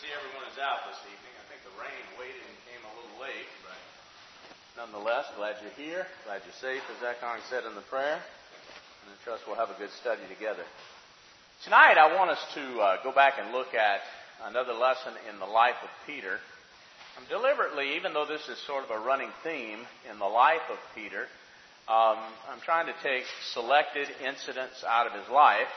see everyone is out this evening. I think the rain waited and came a little late, but nonetheless, glad you're here, glad you're safe, as Zach Kong said in the prayer, and I trust we'll have a good study together. Tonight, I want us to go back and look at another lesson in the life of Peter. I'm deliberately, even though this is sort of a running theme in the life of Peter, I'm trying to take selected incidents out of his life,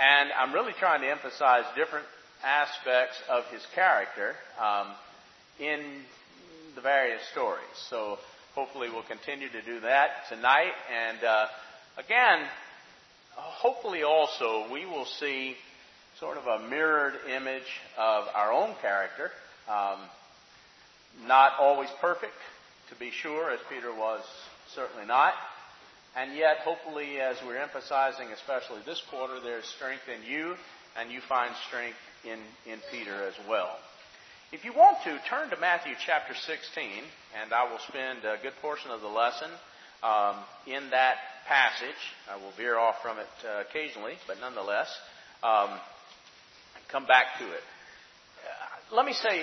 and I'm really trying to emphasize different aspects of his character in the various stories. So hopefully we'll continue to do that tonight. And again, hopefully also we will see sort of a mirrored image of our own character. Not always perfect, to be sure, as Peter was certainly not. And yet, hopefully, as we're emphasizing, especially this quarter, there's strength in you, and you find strength in Peter as well. If you want to, turn to Matthew chapter 16, and I will spend a good portion of the lesson in that passage. I will veer off from it occasionally, but nonetheless, come back to it. Let me say,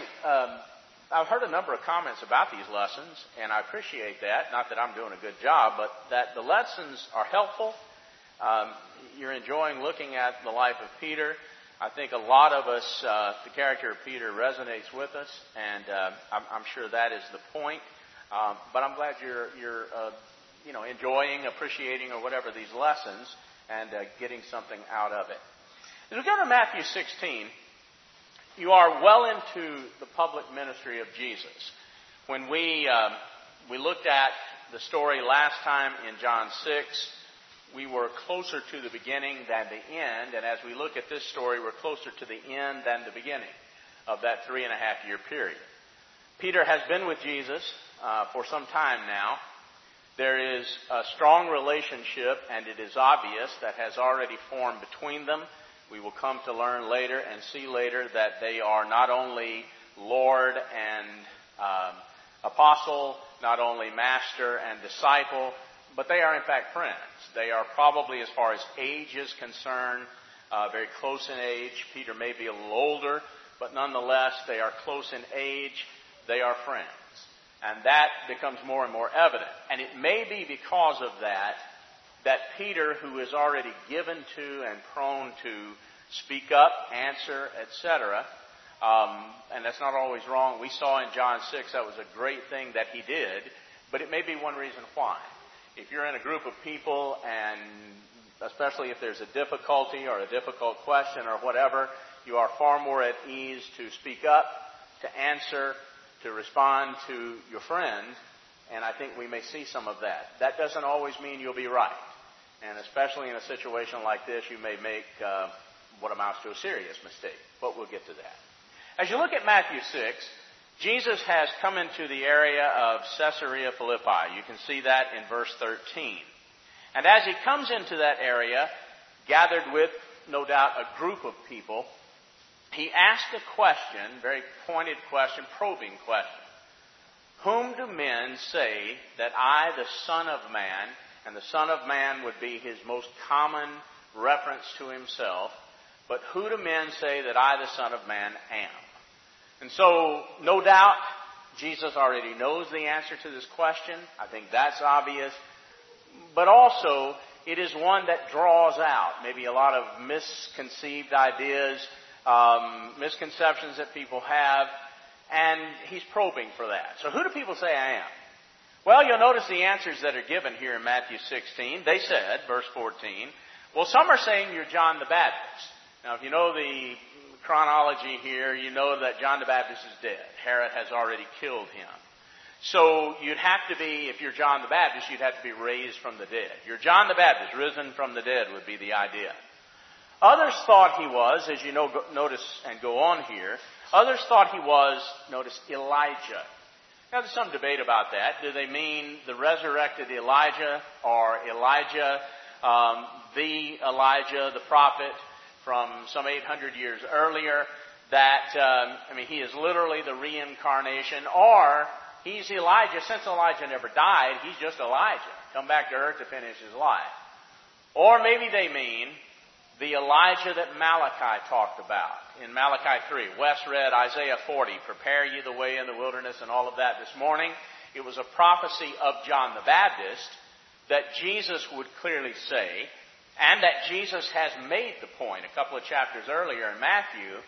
I've heard a number of comments about these lessons, and I appreciate that. Not that I'm doing a good job, but that the lessons are helpful. You're enjoying looking at the life of Peter. I think a lot of us, the character of Peter resonates with us, and I'm sure that is the point. But I'm glad you're enjoying, appreciating, or whatever these lessons, and getting something out of it. As we go to Matthew 16. You are well into the public ministry of Jesus. When we looked at the story last time in John 6, we were closer to the beginning than the end. And as we look at this story, we're closer to the end than the beginning of that 3.5-year period. Peter has been with Jesus for some time now. There is a strong relationship, and it is obvious, that has already formed between them. We will come to learn later and see later that they are not only Lord and apostle, not only master and disciple, but they are in fact friends. They are probably, as far as age is concerned, very close in age. Peter may be a little older, but nonetheless, they are close in age. They are friends. And that becomes more and more evident. And it may be because of that Peter, who is already given to and prone to speak up, answer, etc., and that's not always wrong. We saw in John 6 that was a great thing that he did, but it may be one reason why. If you're in a group of people, and especially if there's a difficulty or a difficult question or whatever, you are far more at ease to speak up, to answer, to respond to your friend, and I think we may see some of that. That doesn't always mean you'll be right. And especially in a situation like this, you may make what amounts to a serious mistake. But we'll get to that. As you look at Matthew 6, Jesus has come into the area of Caesarea Philippi. You can see that in verse 13. And as he comes into that area, gathered with, no doubt, a group of people, he asked a question, very pointed question, probing question. Whom do men say that I, the Son of Man, and the Son of Man would be his most common reference to himself, but who do men say that I, the Son of Man, am? And so, no doubt, Jesus already knows the answer to this question. I think that's obvious. But also, it is one that draws out maybe a lot of misconceived ideas, misconceptions that people have, and he's probing for that. So who do people say I am? Well, you'll notice the answers that are given here in Matthew 16. They said, verse 14, well, some are saying you're John the Baptist. Now, if you know the chronology here, you know that John the Baptist is dead. Herod has already killed him. So you'd have to be, if you're John the Baptist, you'd have to be raised from the dead. You're John the Baptist, risen from the dead would be the idea. Others thought he was, as you know, notice and go on here, others thought he was, notice, Elijah. Now, there's some debate about that. Do they mean the resurrected Elijah or Elijah, the Elijah, the prophet from some 800 years earlier? He is literally the reincarnation, or he's Elijah. Since Elijah never died, he's just Elijah, come back to earth to finish his life. Or maybe they mean the Elijah that Malachi talked about in Malachi 3. Wes read Isaiah 40, prepare you the way in the wilderness and all of that this morning. It was a prophecy of John the Baptist that Jesus would clearly say, and that Jesus has made the point a couple of chapters earlier in Matthew,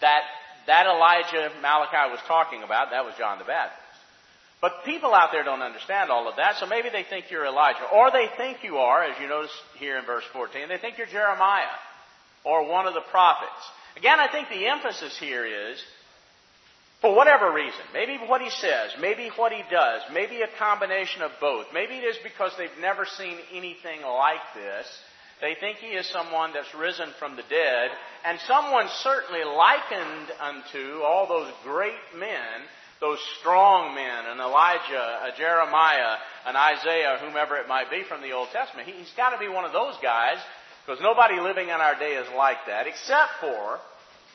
that Elijah Malachi was talking about, that was John the Baptist. But people out there don't understand all of that, so maybe they think you're Elijah. Or they think you are, as you notice here in verse 14, they think you're Jeremiah or one of the prophets. Again, I think the emphasis here is, for whatever reason, maybe what he says, maybe what he does, maybe a combination of both, maybe it is because they've never seen anything like this, they think he is someone that's risen from the dead, and someone certainly likened unto all those great men, those strong men, an Elijah, a Jeremiah, an Isaiah, whomever it might be from the Old Testament. He's got to be one of those guys, because nobody living in our day is like that, except for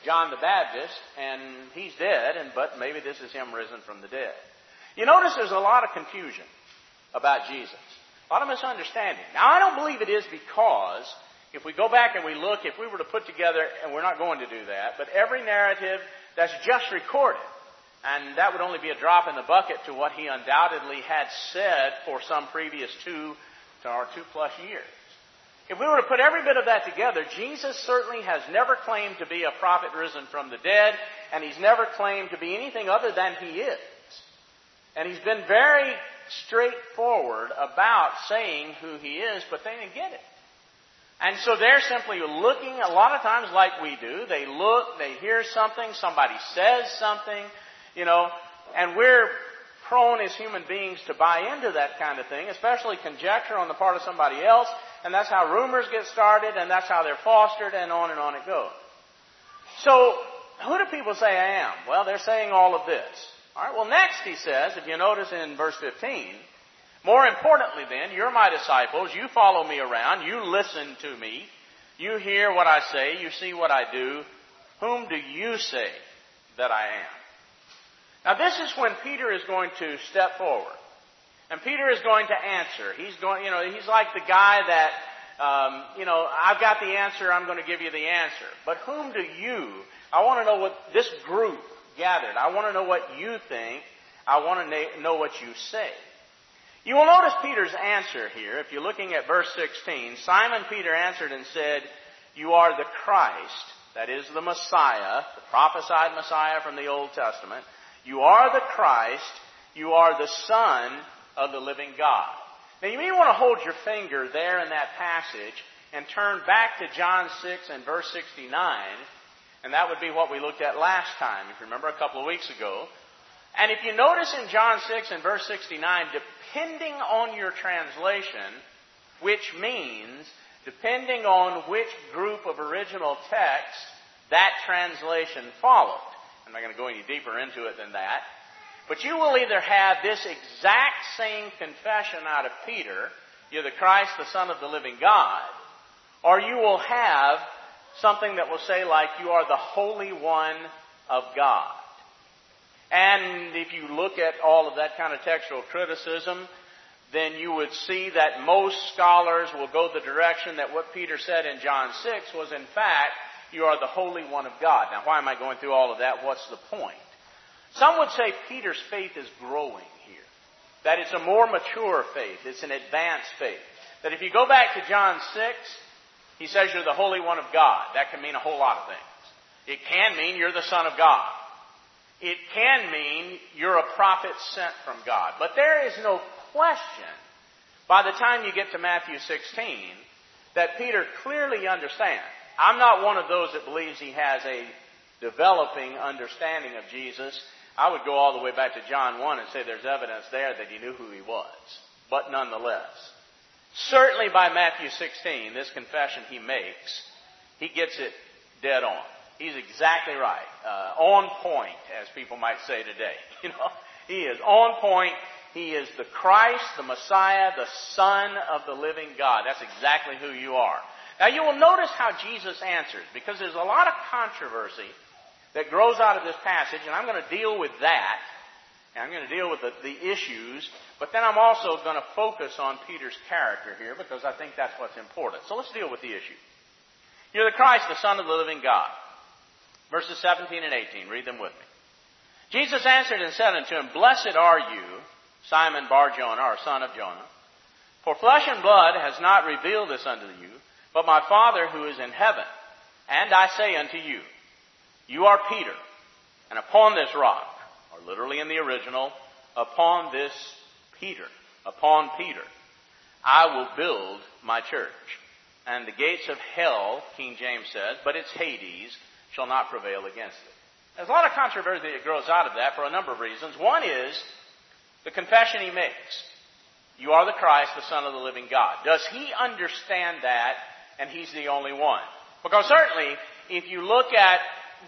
John the Baptist, and he's dead, but maybe this is him risen from the dead. You notice there's a lot of confusion about Jesus. A lot of misunderstanding. Now, I don't believe it is because, if we go back and we look, if we were to put together, and we're not going to do that, but every narrative that's just recorded, and that would only be a drop in the bucket to what he undoubtedly had said for some previous two plus years. If we were to put every bit of that together, Jesus certainly has never claimed to be a prophet risen from the dead, and he's never claimed to be anything other than he is. And he's been very straightforward about saying who he is, but they didn't get it. And so they're simply looking, a lot of times like we do, they look, they hear something, somebody says something, and we're prone as human beings to buy into that kind of thing, especially conjecture on the part of somebody else. And that's how rumors get started, and that's how they're fostered, and on it goes. So, who do people say I am? Well, they're saying all of this. All right, well, next he says, if you notice in verse 15, more importantly then, you're my disciples, you follow me around, you listen to me, you hear what I say, you see what I do. Whom do you say that I am? Now, this is when Peter is going to step forward. And Peter is going to answer. He's going, he's like the guy that, I've got the answer, I'm going to give you the answer. But whom do you? I want to know what this group gathered. I want to know what you think. I want to know what you say. You will notice Peter's answer here. If you're looking at verse 16, Simon Peter answered and said, you are the Christ, that is the Messiah, the prophesied Messiah from the Old Testament. You are the Christ. You are the Son of the living God. Now you may want to hold your finger there in that passage and turn back to John 6 and verse 69, and that would be what we looked at last time, if you remember, a couple of weeks ago. And if you notice in John 6 and verse 69, depending on your translation, which means depending on which group of original text that translation followed. I'm not going to go any deeper into it than that. But you will either have this exact same confession out of Peter, you're the Christ, the Son of the living God, or you will have something that will say like, you are the Holy One of God. And if you look at all of that kind of textual criticism, then you would see that most scholars will go the direction that what Peter said in John 6 was, in fact, you are the Holy One of God. Now, why am I going through all of that? What's the point? Some would say Peter's faith is growing here. That it's a more mature faith. It's an advanced faith. That if you go back to John 6, he says you're the Holy One of God. That can mean a whole lot of things. It can mean you're the Son of God. It can mean you're a prophet sent from God. But there is no question, by the time you get to Matthew 16, that Peter clearly understands. I'm not one of those that believes he has a developing understanding of Jesus. I would go all the way back to John 1 and say there's evidence there that he knew who he was. But nonetheless, certainly by Matthew 16, this confession he makes, he gets it dead on. He's exactly right. On point, as people might say today. He is on point. He is the Christ, the Messiah, the Son of the living God. That's exactly who you are. Now you will notice how Jesus answers, because there's a lot of controversy that grows out of this passage, and I'm going to deal with that, and I'm going to deal with the issues, but then I'm also going to focus on Peter's character here, because I think that's what's important. So let's deal with the issue. You're the Christ, the Son of the living God. Verses 17 and 18. Read them with me. Jesus answered and said unto him, Blessed are you, Simon Bar-Jonah, or son of Jonah, for flesh and blood has not revealed this unto you, but my Father who is in heaven. And I say unto you, you are Peter, and upon this rock, or literally in the original, upon Peter, I will build my church. And the gates of hell, King James says, but it's Hades, shall not prevail against it. There's a lot of controversy that grows out of that for a number of reasons. One is the confession he makes. You are the Christ, the Son of the living God. Does he understand that and he's the only one? Because certainly, if you look at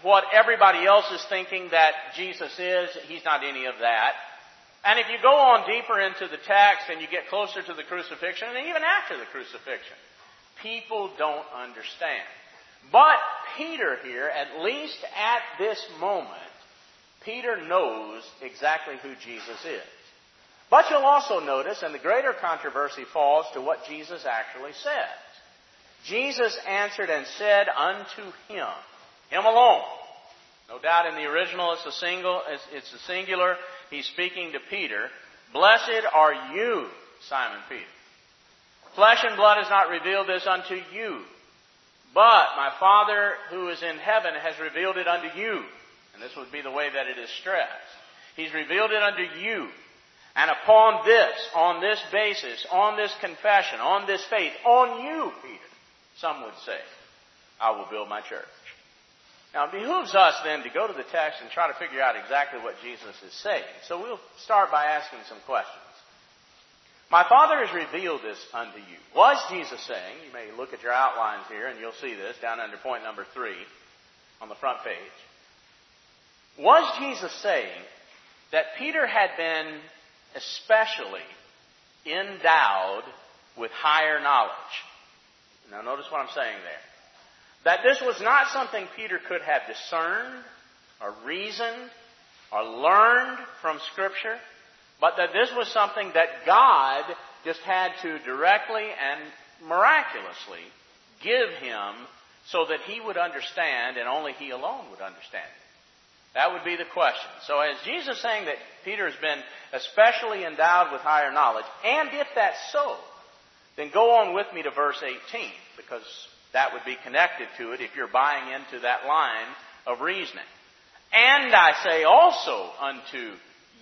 what everybody else is thinking that Jesus is, he's not any of that. And if you go on deeper into the text and you get closer to the crucifixion, and even after the crucifixion, people don't understand. But Peter here, at least at this moment, Peter knows exactly who Jesus is. But you'll also notice, and the greater controversy falls to what Jesus actually said. Jesus answered and said unto him, him alone. No doubt in the original it's a singular. He's speaking to Peter. Blessed are you, Simon Peter. Flesh and blood has not revealed this unto you, but my Father who is in heaven has revealed it unto you. And this would be the way that it is stressed. He's revealed it unto you. And upon this, on this basis, on this confession, on this faith, on you, Peter, some would say, I will build my church. Now, it behooves us then to go to the text and try to figure out exactly what Jesus is saying. So we'll start by asking some questions. My Father has revealed this unto you. Was Jesus saying, you may look at your outlines here and you'll see this down under point number 3 on the front page. Was Jesus saying that Peter had been especially endowed with higher knowledge? Now notice what I'm saying there. That this was not something Peter could have discerned or reasoned or learned from Scripture, but that this was something that God just had to directly and miraculously give him so that he would understand and only he alone would understand it. That would be the question. So is Jesus saying that Peter has been especially endowed with higher knowledge? And if that's so, then go on with me to verse 18, because that would be connected to it if you're buying into that line of reasoning. And I say also unto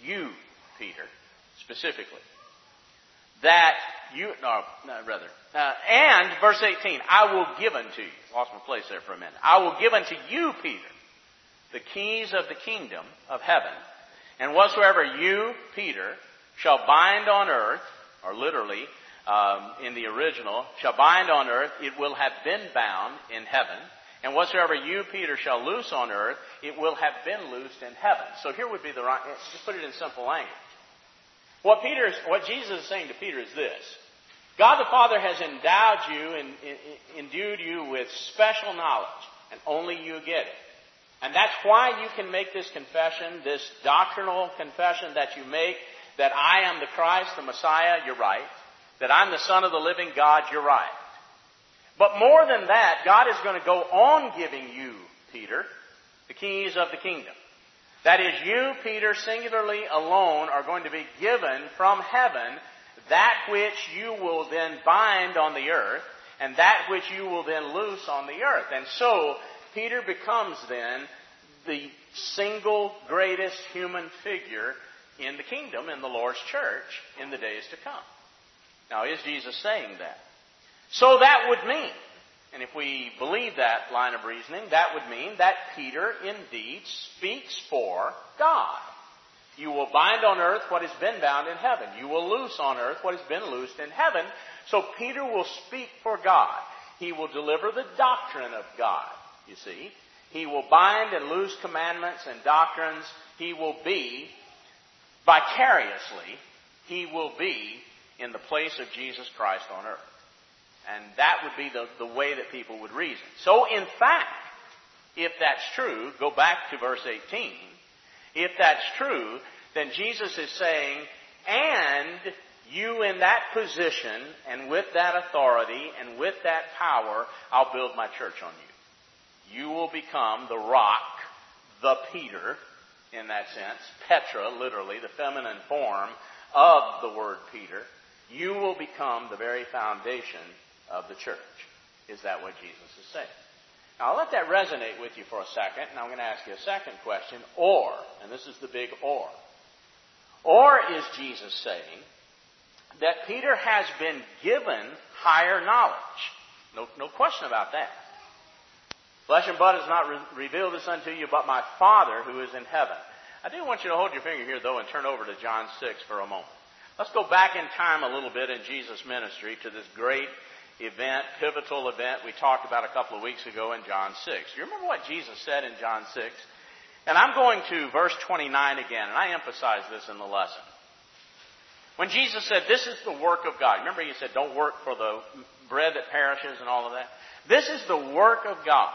you, Peter, specifically, that you, and verse 18, I will give unto you, lost my place there for a minute, I will give unto you, Peter, the keys of the kingdom of heaven, and whatsoever you, Peter, shall bind on earth, or literally, in the original, shall bind on earth, it will have been bound in heaven. And whatsoever you, Peter, shall loose on earth, it will have been loosed in heaven. So here would be the right, just put it in simple language. What Jesus is saying to Peter is this. God the Father has endowed you and endued you with special knowledge, and only you get it. And that's why you can make this confession, this doctrinal confession that you make, that I am the Christ, the Messiah, you're right. That I'm the Son of the living God, you're right. But more than that, God is going to go on giving you, Peter, the keys of the kingdom. That is, you, Peter, singularly alone are going to be given from heaven that which you will then bind on the earth, and that which you will then loose on the earth. And so, Peter becomes then the single greatest human figure in the kingdom, in the Lord's church, in the days to come. Now, is Jesus saying that? So that would mean, and if we believe that line of reasoning, that would mean that Peter indeed speaks for God. You will bind on earth what has been bound in heaven. You will loose on earth what has been loosed in heaven. So Peter will speak for God. He will deliver the doctrine of God. You see, he will bind and loose commandments and doctrines. He will be vicariously, he will be in the place of Jesus Christ on earth. And that would be the way that people would reason. So in fact, if that's true, go back to verse 18. If that's true, then Jesus is saying, and You in that position and with that authority and with that power, I'll build my church on you. You will become the rock, the Peter, in that sense, Petra, literally, the feminine form of the word Peter. You will become the very foundation of the church. Is that what Jesus is saying? Now, I'll let that resonate with you for a second, and I'm going to ask you a second question. Or, and this is the big or. Or is Jesus saying that Peter has been given higher knowledge? No question about that. Flesh and blood has not revealed this unto you, but my Father who is in heaven. I do want you to hold your finger here, though, and turn over to John 6 for a moment. Let's go back in time a little bit in Jesus' ministry to this great event, pivotal event we talked about a couple of weeks ago in John 6. You remember what Jesus said in John 6? And I'm going to verse 29 again, and I emphasize this in the lesson. When Jesus said, this is the work of God. Remember he said, don't work for the bread that perishes and all of that. This is the work of God,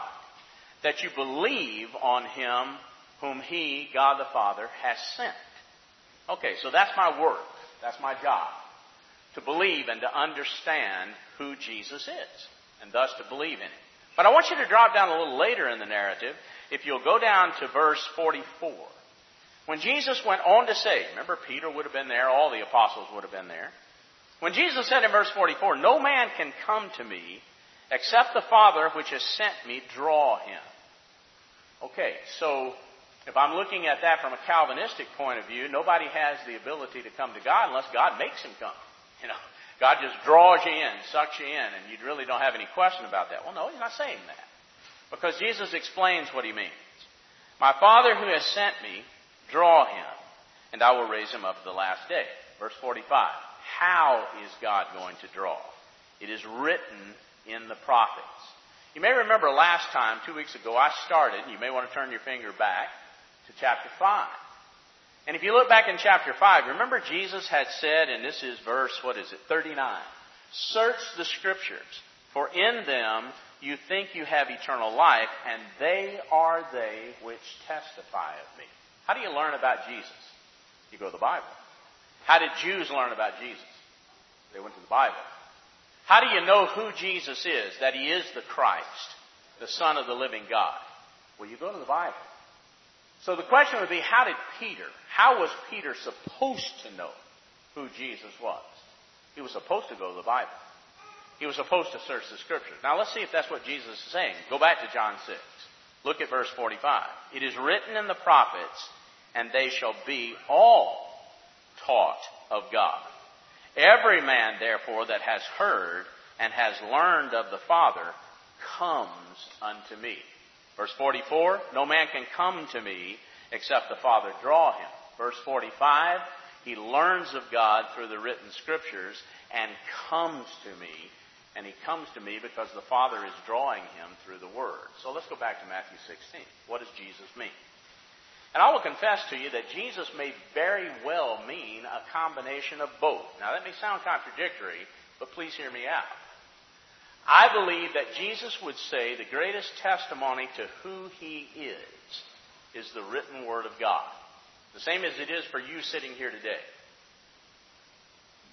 that you believe on him whom he, God the Father, has sent. Okay, so that's my work. That's my job. To believe and to understand who Jesus is, and thus to believe in him. But I want you to drop down a little later in the narrative, if you'll go down to verse 44. When Jesus went on to say, remember Peter would have been there, all the apostles would have been there. When Jesus said in verse 44, no man can come to me except the Father which has sent me draw him. Okay, so if I'm looking at that from a Calvinistic point of view, nobody has the ability to come to God unless God makes him come. You know, God just draws you in, sucks you in, and you really don't have any question about that. Well, no, he's not saying that. Because Jesus explains what he means. My Father who has sent me, draw him, and I will raise him up at the last day. Verse 45. How is God going to draw? It is written in the prophets. You may remember last time, 2 weeks ago, I started, and you may want to turn your finger back to chapter 5. And if you look back in chapter 5, remember Jesus had said, and this is verse, 39. Search the scriptures, for in them you think you have eternal life, and they are they which testify of me. How do you learn about Jesus? You go to the Bible. How did Jews learn about Jesus? They went to the Bible. How do you know who Jesus is, that he is the Christ, the Son of the living God? Well, you go to the Bible. So the question would be, how was Peter supposed to know who Jesus was? He was supposed to go to the Bible. He was supposed to search the Scriptures. Now let's see if that's what Jesus is saying. Go back to John 6. Look at verse 45. It is written in the prophets, and they shall be all taught of God. Every man, therefore, that has heard and has learned of the Father comes unto me. Verse 44, no man can come to me except the Father draw him. Verse 45, he learns of God through the written Scriptures and comes to me. And he comes to me because the Father is drawing him through the Word. So let's go back to Matthew 16. What does Jesus mean? And I will confess to you that Jesus may very well mean a combination of both. Now, that may sound contradictory, but please hear me out. I believe that Jesus would say the greatest testimony to who he is the written Word of God. The same as it is for you sitting here today.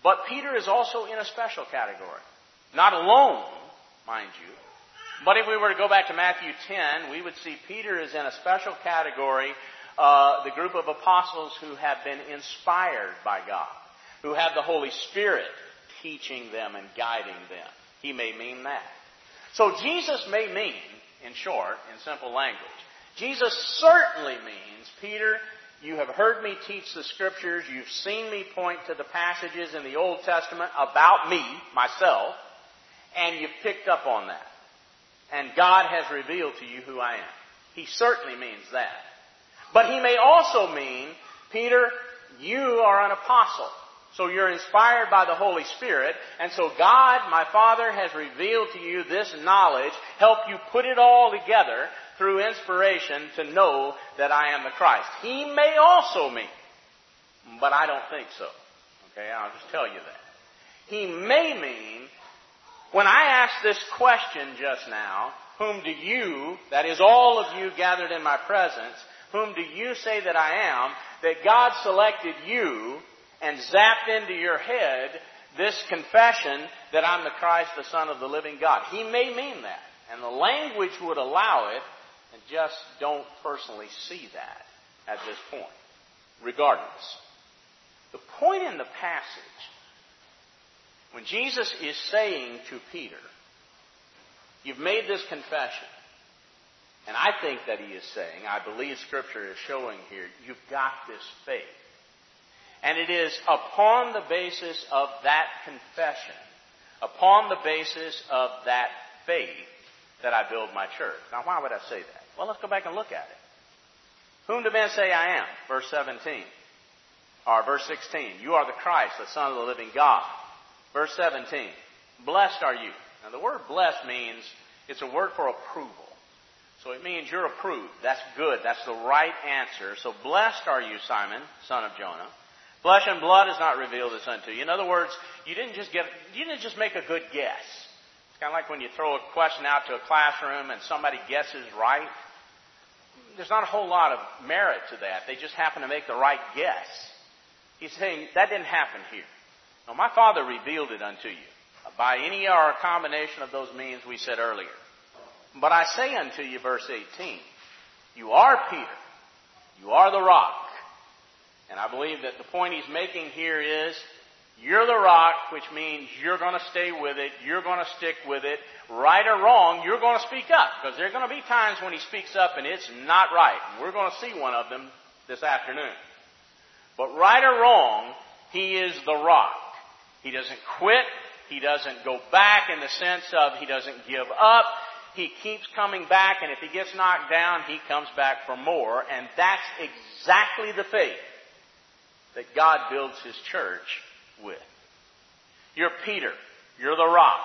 But Peter is also in a special category. Not alone, mind you. But if we were to go back to Matthew 10, we would see Peter is in a special category, the group of apostles who have been inspired by God, who have the Holy Spirit teaching them and guiding them. He may mean that. So Jesus may mean, in short, in simple language, Jesus certainly means, Peter, you have heard me teach the Scriptures, you've seen me point to the passages in the Old Testament about me, myself, and you've picked up on that. And God has revealed to you who I am. He certainly means that. But he may also mean, Peter, you are an apostle. So you're inspired by the Holy Spirit. And so God, my Father, has revealed to you this knowledge, help you put it all together through inspiration to know that I am the Christ. He may also mean, but I don't think so. Okay, I'll just tell you that. He may mean, when I asked this question just now, whom do you, that is all of you gathered in my presence, whom do you say that I am, that God selected you and zapped into your head this confession that I'm the Christ, the Son of the living God. He may mean that, and the language would allow it, and just don't personally see that at this point, regardless. The point in the passage, when Jesus is saying to Peter, you've made this confession, and I think that he is saying, I believe Scripture is showing here, you've got this faith. And it is upon the basis of that confession, upon the basis of that faith, that I build my church. Now, why would I say that? Well, let's go back and look at it. Whom do men say I am? Verse 17. Or verse 16. You are the Christ, the Son of the living God. Verse 17. Blessed are you. Now, the word blessed means, it's a word for approval. So it means you're approved. That's good. That's the right answer. So blessed are you, Simon, son of Jonah. Flesh and blood has not revealed this unto you. In other words, you didn't just make a good guess. It's kind of like when you throw a question out to a classroom and somebody guesses right. There's not a whole lot of merit to that. They just happen to make the right guess. He's saying, that didn't happen here. No, my Father revealed it unto you by any or a combination of those means we said earlier. But I say unto you, verse 18, you are Peter, you are the rock. And I believe that the point he's making here is, you're the rock, which means you're going to stay with it, you're going to stick with it. Right or wrong, you're going to speak up, because there are going to be times when he speaks up and it's not right. We're going to see one of them this afternoon. But right or wrong, he is the rock. He doesn't quit. He doesn't go back in the sense of he doesn't give up. He keeps coming back, and if he gets knocked down, he comes back for more. And that's exactly the faith that God builds his church with. You're Peter. You're the rock.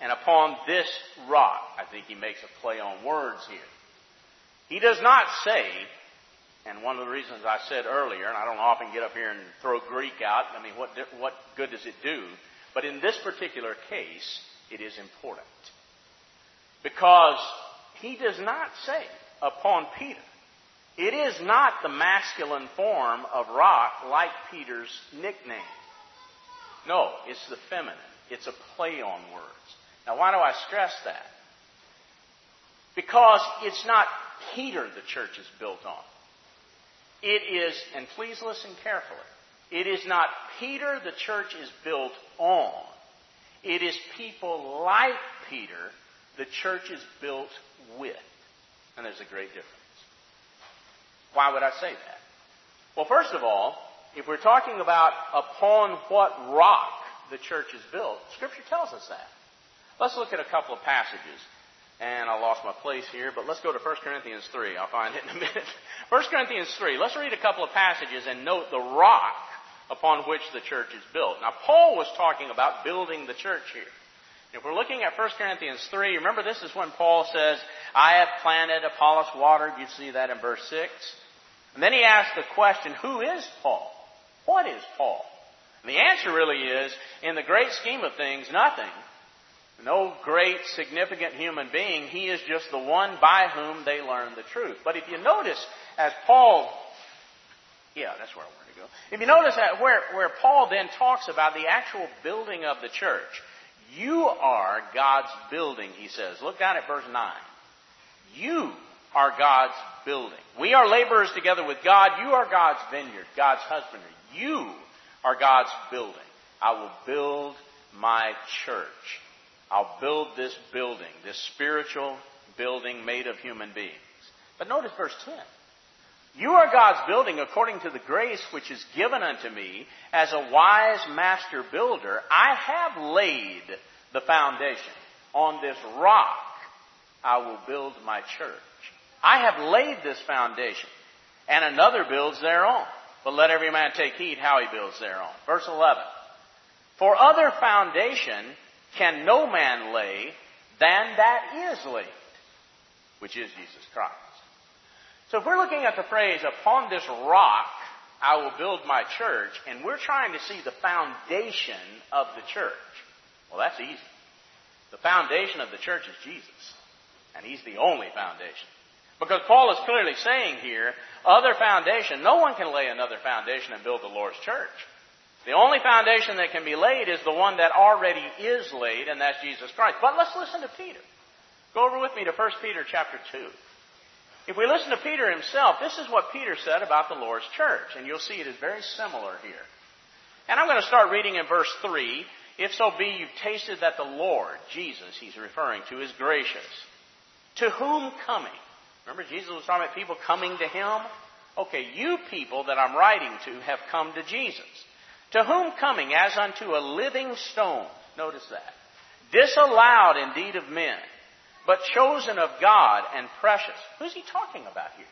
And upon this rock, I think he makes a play on words here. He does not say, and one of the reasons I said earlier, and I don't often get up here and throw Greek out, I mean, what good does it do? But in this particular case, it is important. Because he does not say upon Peter. It is not the masculine form of rock like Peter's nickname. No, it's the feminine. It's a play on words. Now, why do I stress that? Because it's not Peter the church is built on. It is, and please listen carefully, it is not Peter the church is built on. It is people like Peter the church is built with. And there's a great difference. Why would I say that? Well, first of all, if we're talking about upon what rock the church is built, Scripture tells us that. Let's look at a couple of passages. And I lost my place here, but let's go to 1 Corinthians 3. I'll find it in a minute. 1 Corinthians 3. Let's read a couple of passages and note the rock upon which the church is built. Now, Paul was talking about building the church here. If we're looking at 1 Corinthians 3, remember this is when Paul says, I have planted, Apollos watered. You see that in verse 6. And then he asks the question, who is Paul? What is Paul? And the answer really is, in the great scheme of things, nothing. No great, significant human being. He is just the one by whom they learn the truth. But if you notice, as Paul... Yeah, that's where I wanted to go. If you notice that where Paul then talks about the actual building of the church... You are God's building, he says. Look down at verse 9. You are God's building. We are laborers together with God. You are God's vineyard, God's husbandry. You are God's building. I will build my church. I'll build this building, this spiritual building made of human beings. But notice verse 10. You are God's building according to the grace which is given unto me as a wise master builder. I have laid the foundation. On this rock I will build my church. I have laid this foundation, and another builds thereon. But let every man take heed how he builds thereon. Verse 11. For other foundation can no man lay than that is laid, which is Jesus Christ. So if we're looking at the phrase, upon this rock, I will build my church, and we're trying to see the foundation of the church. Well, that's easy. The foundation of the church is Jesus, and he's the only foundation. Because Paul is clearly saying here, other foundation, no one can lay another foundation and build the Lord's church. The only foundation that can be laid is the one that already is laid, and that's Jesus Christ. But let's listen to Peter. Go over with me to 1 Peter chapter 2. If we listen to Peter himself, this is what Peter said about the Lord's church, and you'll see it is very similar here. And I'm going to start reading in verse 3. If so be you've tasted that the Lord, Jesus he's referring to, is gracious. To whom coming? Remember Jesus was talking about people coming to him? Okay, you people that I'm writing to have come to Jesus. To whom coming as unto a living stone. Notice that. Disallowed indeed of men, but chosen of God and precious. Who's he talking about here?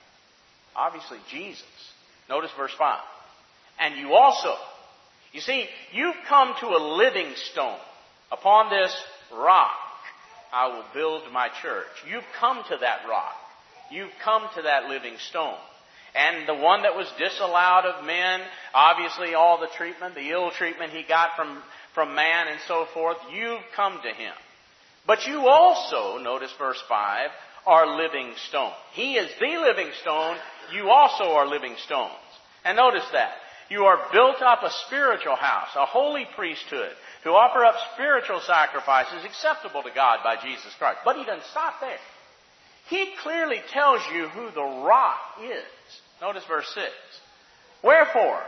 Obviously Jesus. Notice verse 5. And you also. You see, you've come to a living stone. Upon this rock I will build my church. You've come to that rock. You've come to that living stone. And the one that was disallowed of men, obviously all the treatment, the ill treatment he got from man and so forth, you've come to him. But you also, notice verse 5, are living stone. He is the living stone. You also are living stones. And notice that. You are built up a spiritual house, a holy priesthood, to offer up spiritual sacrifices acceptable to God by Jesus Christ. But he doesn't stop there. He clearly tells you who the rock is. Notice verse 6. Wherefore,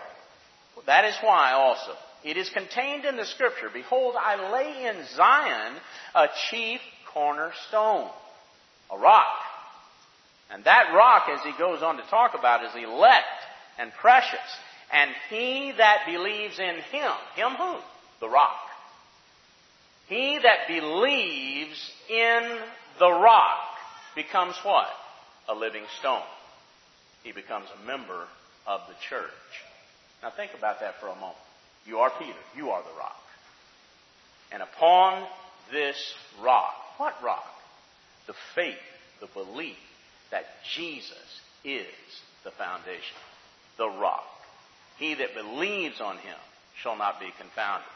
that is why also, it is contained in the Scripture, behold, I lay in Zion a chief cornerstone, a rock. And that rock, as he goes on to talk about, is elect and precious. And he that believes in him, him who? The rock. He that believes in the rock becomes what? A living stone. He becomes a member of the church. Now think about that for a moment. You are Peter. You are the rock. And upon this rock, what rock? The faith, the belief that Jesus is the foundation, the rock. He that believes on him shall not be confounded.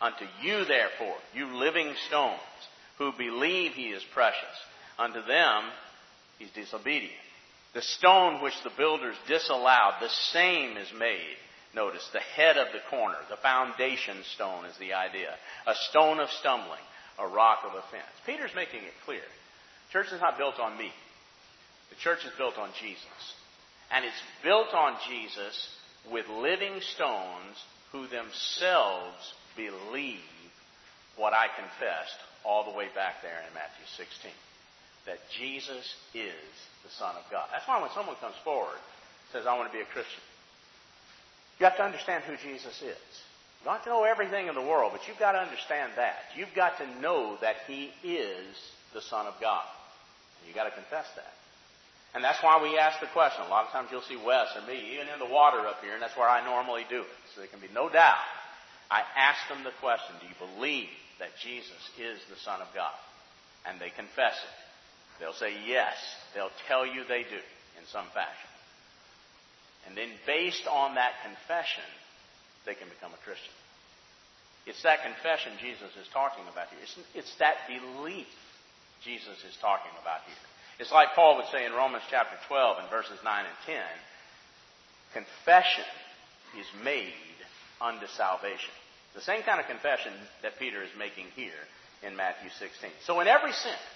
Unto you, therefore, you living stones, who believe he is precious, unto them he's disobedient. The stone which the builders disallowed, the same is made. Notice, the head of the corner, the foundation stone is the idea. A stone of stumbling, a rock of offense. Peter's making it clear. The church is not built on me. The church is built on Jesus. And it's built on Jesus with living stones who themselves believe what I confessed all the way back there in Matthew 16, that Jesus is the Son of God. That's why when someone comes forward and says, I want to be a Christian, you have to understand who Jesus is. You don't have to know everything in the world, but you've got to understand that. You've got to know that he is the Son of God. You've got to confess that. And that's why we ask the question. A lot of times you'll see Wes or me, even in the water up here, and that's where I normally do it. So there can be no doubt. I ask them the question, do you believe that Jesus is the Son of God? And they confess it. They'll say yes. They'll tell you they do in some fashion. And then based on that confession, they can become a Christian. It's that confession Jesus is talking about here. It's that belief Jesus is talking about here. It's like Paul would say in Romans chapter 12 and verses 9 and 10, confession is made unto salvation. The same kind of confession that Peter is making here in Matthew 16. So in every sense,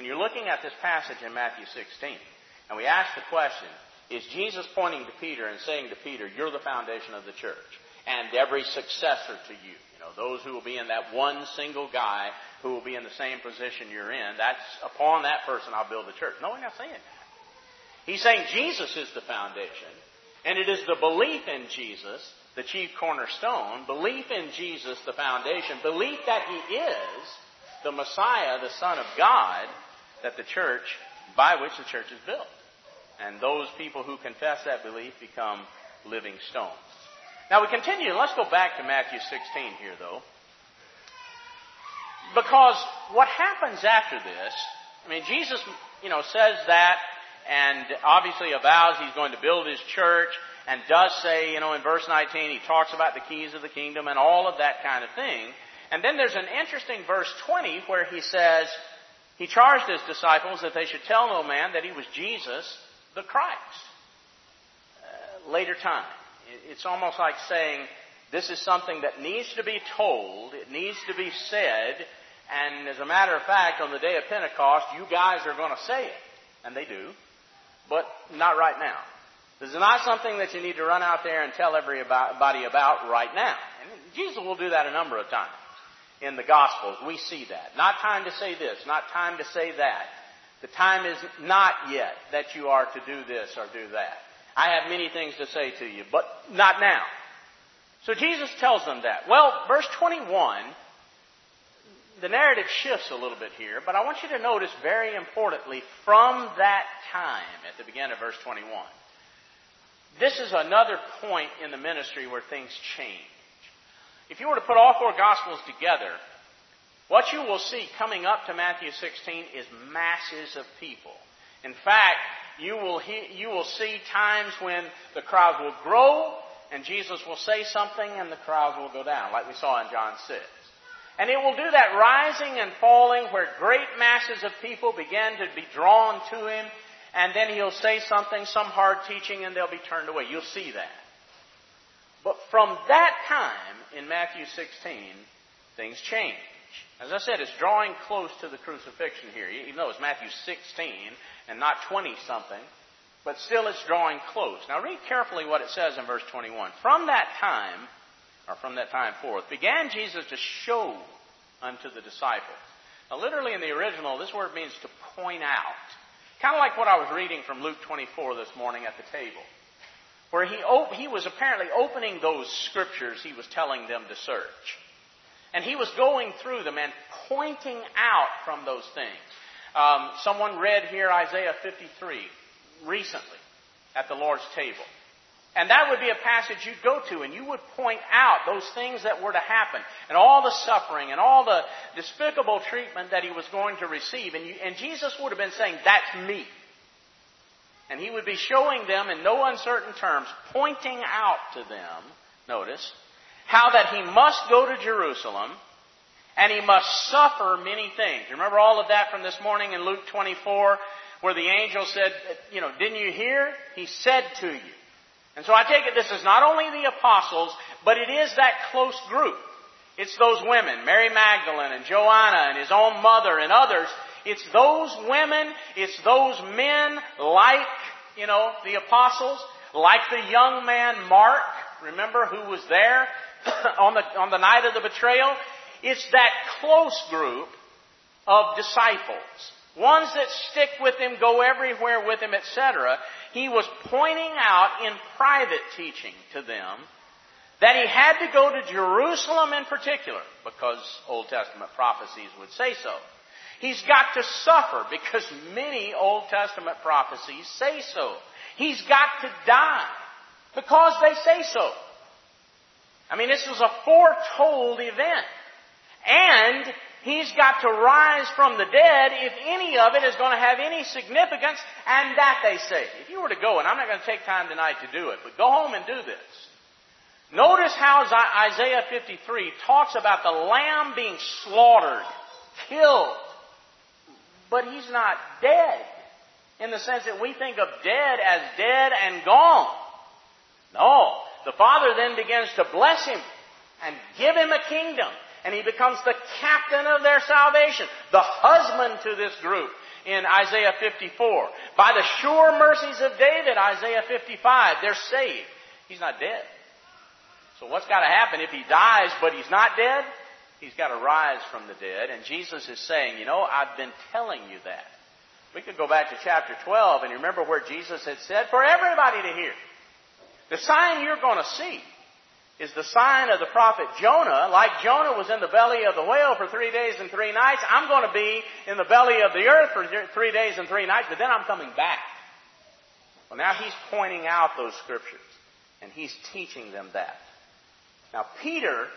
when you're looking at this passage in Matthew 16, and we ask the question, is Jesus pointing to Peter and saying to Peter, you're the foundation of the church and every successor to you? Those who will be in that one single guy who will be in the same position you're in, that's upon that person I'll build the church. No, we're not saying that. He's saying Jesus is the foundation, and it is the belief in Jesus, the chief cornerstone, belief in Jesus, the foundation, belief that he is the Messiah, the Son of God, that the church, by which the church is built. And those people who confess that belief become living stones. Now we continue. Let's go back to Matthew 16 here, though. Because what happens after this, Jesus, says that and obviously avows he's going to build his church and does say, in verse 19, he talks about the keys of the kingdom and all of that kind of thing. And then there's an interesting verse 20 where he says, he charged his disciples that they should tell no man that he was Jesus the Christ. Later time. It's almost like saying, this is something that needs to be told, it needs to be said, and as a matter of fact, on the day of Pentecost, you guys are going to say it. And they do, but not right now. This is not something that you need to run out there and tell everybody about right now. And Jesus will do that a number of times in the Gospels. We see that. Not time to say this, not time to say that. The time is not yet that you are to do this or do that. I have many things to say to you, but not now. So Jesus tells them that. Well, verse 21, the narrative shifts a little bit here, but I want you to notice very importantly from that time at the beginning of verse 21. This is another point in the ministry where things change. If you were to put all four Gospels together, what you will see coming up to Matthew 16 is masses of people. In fact, you will see times when the crowd will grow and Jesus will say something and the crowd will go down, like we saw in John 6. And it will do that rising and falling where great masses of people begin to be drawn to him, and then he'll say something, some hard teaching, and they'll be turned away. You'll see that. But from that time in Matthew 16, things change. As I said, it's drawing close to the crucifixion here, even though it's Matthew 16 and not 20-something, but still it's drawing close. Now read carefully what it says in verse 21. From that time forth, began Jesus to show unto the disciples. Now literally in the original, this word means to point out. Kind of like what I was reading from Luke 24 this morning at the table, where he was apparently opening those scriptures he was telling them to search. And he was going through them and pointing out from those things. Someone read here Isaiah 53 recently at the Lord's table. And that would be a passage you'd go to and you would point out those things that were to happen and all the suffering and all the despicable treatment that he was going to receive. And Jesus would have been saying, that's me. And he would be showing them in no uncertain terms, pointing out to them, notice, how that he must go to Jerusalem and he must suffer many things. Remember all of that from this morning in Luke 24 where the angel said, didn't you hear? He said to you. And so I take it this is not only the apostles, but it is that close group. It's those women, Mary Magdalene and Joanna and his own mother and others. It's those women, it's those men like, the apostles, like the young man Mark, remember, who was there on the night of the betrayal. It's that close group of disciples, ones that stick with him, go everywhere with him, etc. He was pointing out in private teaching to them that he had to go to Jerusalem in particular, because Old Testament prophecies would say so. He's got to suffer, because many Old Testament prophecies say so. He's got to die, because they say so. This was a foretold event. And he's got to rise from the dead if any of it is going to have any significance, and that they say. If you were to go, and I'm not going to take time tonight to do it, but go home and do this. Notice how Isaiah 53 talks about the lamb being slaughtered, killed, but he's not dead in the sense that we think of dead as dead and gone. No. The Father then begins to bless him and give him a kingdom. And he becomes the captain of their salvation, the husband to this group in Isaiah 54. By the sure mercies of David, Isaiah 55, they're saved. He's not dead. So what's got to happen if he dies but he's not dead? He's got to rise from the dead. And Jesus is saying, I've been telling you that. We could go back to chapter 12 and remember where Jesus had said for everybody to hear, the sign you're going to see is the sign of the prophet Jonah. Like Jonah was in the belly of the whale for 3 days and 3 nights, I'm going to be in the belly of the earth for 3 days and 3 nights, but then I'm coming back. Well, now he's pointing out those scriptures, and he's teaching them that. Now, Peter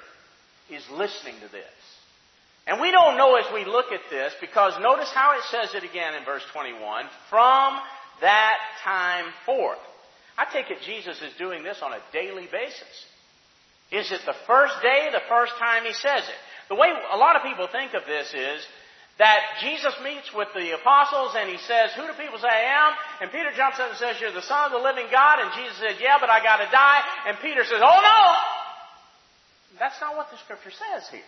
is listening to this. And we don't know as we look at this, because notice how it says it again in verse 21, from that time forth. I take it Jesus is doing this on a daily basis. Is it the first day, the first time he says it? The way a lot of people think of this is that Jesus meets with the apostles and he says, who do people say I am? And Peter jumps up and says, you're the Son of the living God. And Jesus says, yeah, but I got to die. And Peter says, oh no! That's not what the scripture says here.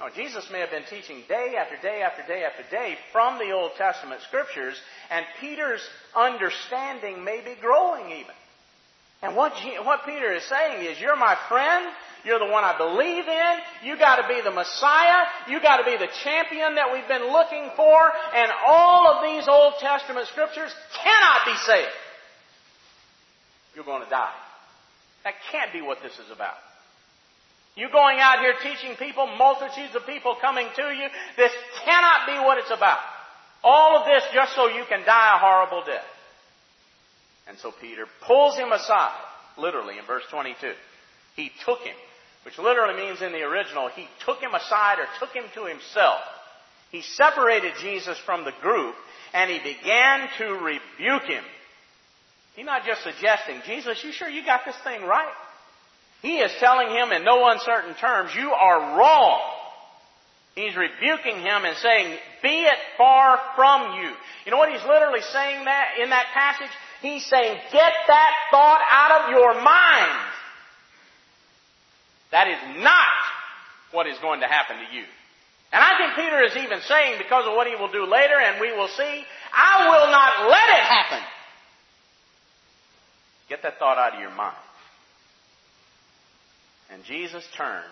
No, Jesus may have been teaching day after day after day after day from the Old Testament scriptures, and Peter's understanding may be growing even. And what Peter is saying is, you're my friend, you're the one I believe in, you got to be the Messiah, you got to be the champion that we've been looking for, and all of these Old Testament scriptures cannot be saved. You're going to die. That can't be what this is about. You going out here teaching people, multitudes of people coming to you, this cannot be what it's about. All of this just so you can die a horrible death. And so Peter pulls him aside, literally in verse 22. He took him, which literally means in the original, he took him aside or took him to himself. He separated Jesus from the group and he began to rebuke him. He's not just suggesting, Jesus, you sure you got this thing right? He is telling him in no uncertain terms, you are wrong. He's rebuking him and saying, be it far from you. You know what he's literally saying that in that passage? He's saying, get that thought out of your mind. That is not what is going to happen to you. And I think Peter is even saying, because of what he will do later, and we will see, I will not let it happen. Get that thought out of your mind. And Jesus turned,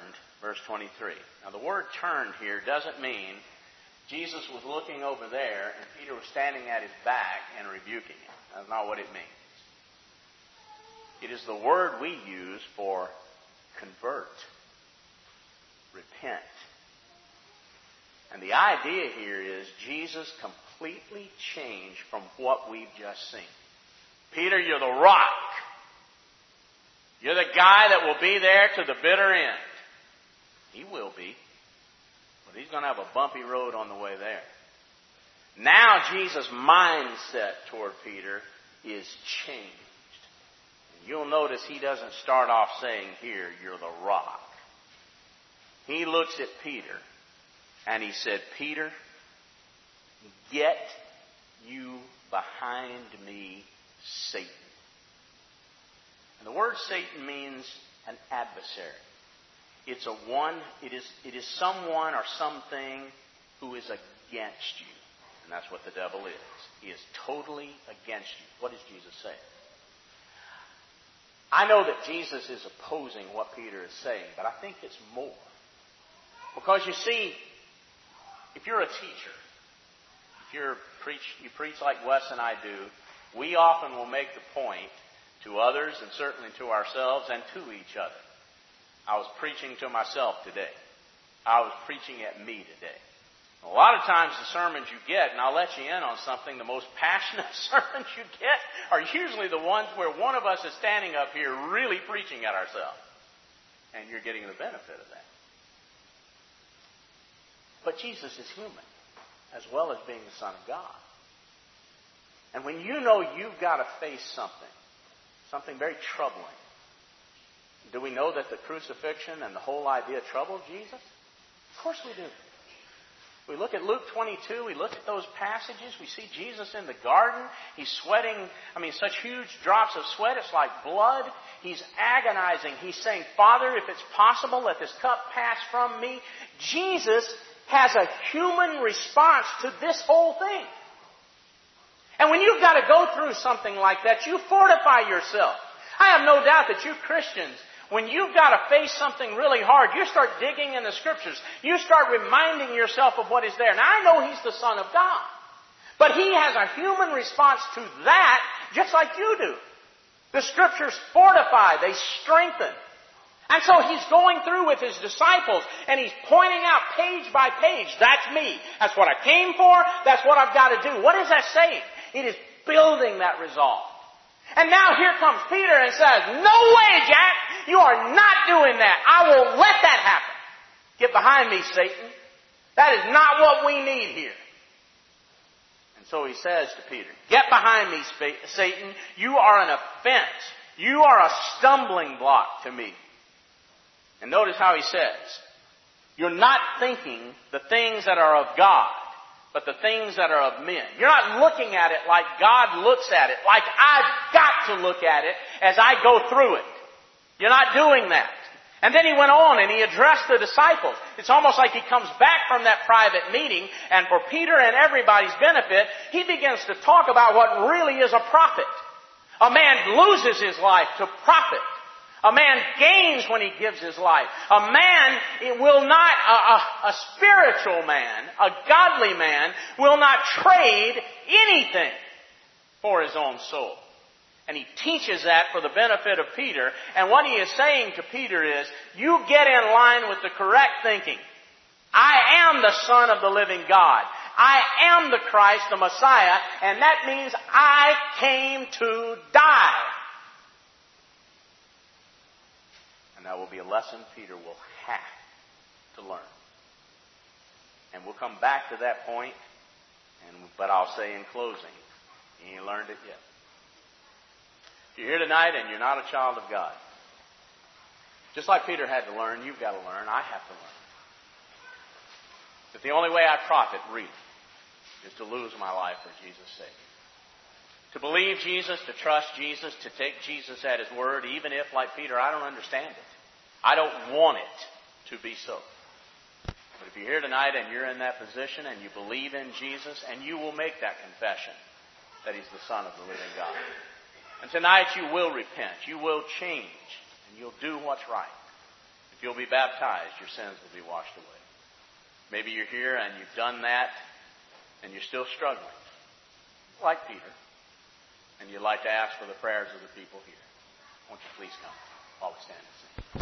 verse 23. Now the word turned here doesn't mean Jesus was looking over there and Peter was standing at his back and rebuking him. That's not what it means. It is the word we use for convert, repent. And the idea here is Jesus completely changed from what we've just seen. Peter, you're the rock. You're the guy that will be there to the bitter end. He will be. But he's going to have a bumpy road on the way there. Now Jesus' mindset toward Peter is changed. And you'll notice he doesn't start off saying here, you're the rock. He looks at Peter and he said, Peter, get you behind me, Satan. And the word Satan means an adversary. It's a one. It is someone or something who is against you, and that's what the devil is. He is totally against you. What does Jesus say? I know that Jesus is opposing what Peter is saying, but I think it's more. Because you see, if you're a teacher, if you preach like Wes and I do, we often will make the point to others, and certainly to ourselves, and to each other. I was preaching to myself today. I was preaching at me today. A lot of times the sermons you get, and I'll let you in on something, the most passionate sermons you get are usually the ones where one of us is standing up here really preaching at ourselves. And you're getting the benefit of that. But Jesus is human, as well as being the Son of God. And when you know you've got to face something very troubling. Do we know that the crucifixion and the whole idea troubled Jesus? Of course we do. We look at Luke 22, we look at those passages, we see Jesus in the garden. He's sweating, such huge drops of sweat, it's like blood. He's agonizing. He's saying, Father, if it's possible, let this cup pass from me. Jesus has a human response to this whole thing. And when you've got to go through something like that, you fortify yourself. I have no doubt that you Christians, when you've got to face something really hard, you start digging in the Scriptures. You start reminding yourself of what is there. Now, I know He's the Son of God, but He has a human response to that just like you do. The Scriptures fortify, they strengthen. And so He's going through with His disciples and He's pointing out page by page, that's me. That's what I came for. That's what I've got to do. What is that saying? It is building that resolve. And now here comes Peter and says, no way, Jack! You are not doing that. I will let that happen. Get behind me, Satan. That is not what we need here. And so he says to Peter, get behind me, Satan. You are an offense. You are a stumbling block to me. And notice how he says, You're not thinking the things that are of God, but the things that are of men. You're not looking at it like God looks at it, like I've got to look at it as I go through it. You're not doing that. And then he went on and he addressed the disciples. It's almost like he comes back from that private meeting, and for Peter and everybody's benefit, he begins to talk about what really is a profit. A man loses his life to profit. A man gains when he gives his life. A man a spiritual man, a godly man, will not trade anything for his own soul. And he teaches that for the benefit of Peter. And what he is saying to Peter is, you get in line with the correct thinking. I am the Son of the living God. I am the Christ, the Messiah, and that means I came to die. And that will be a lesson Peter will have to learn. And we'll come back to that point, but I'll say in closing, he ain't learned it yet. If you're here tonight and you're not a child of God, just like Peter had to learn, you've got to learn, I have to learn, that the only way I profit, really, is to lose my life for Jesus' sake. To believe Jesus, to trust Jesus, to take Jesus at His word, even if, like Peter, I don't understand it. I don't want it to be so. But if you're here tonight and you're in that position and you believe in Jesus, and you will make that confession that He's the Son of the living God. And tonight you will repent, you will change, and you'll do what's right. If you'll be baptized, your sins will be washed away. Maybe you're here and you've done that and you're still struggling, like Peter, and you'd like to ask for the prayers of the people here. Won't you please come? All we stand and sing.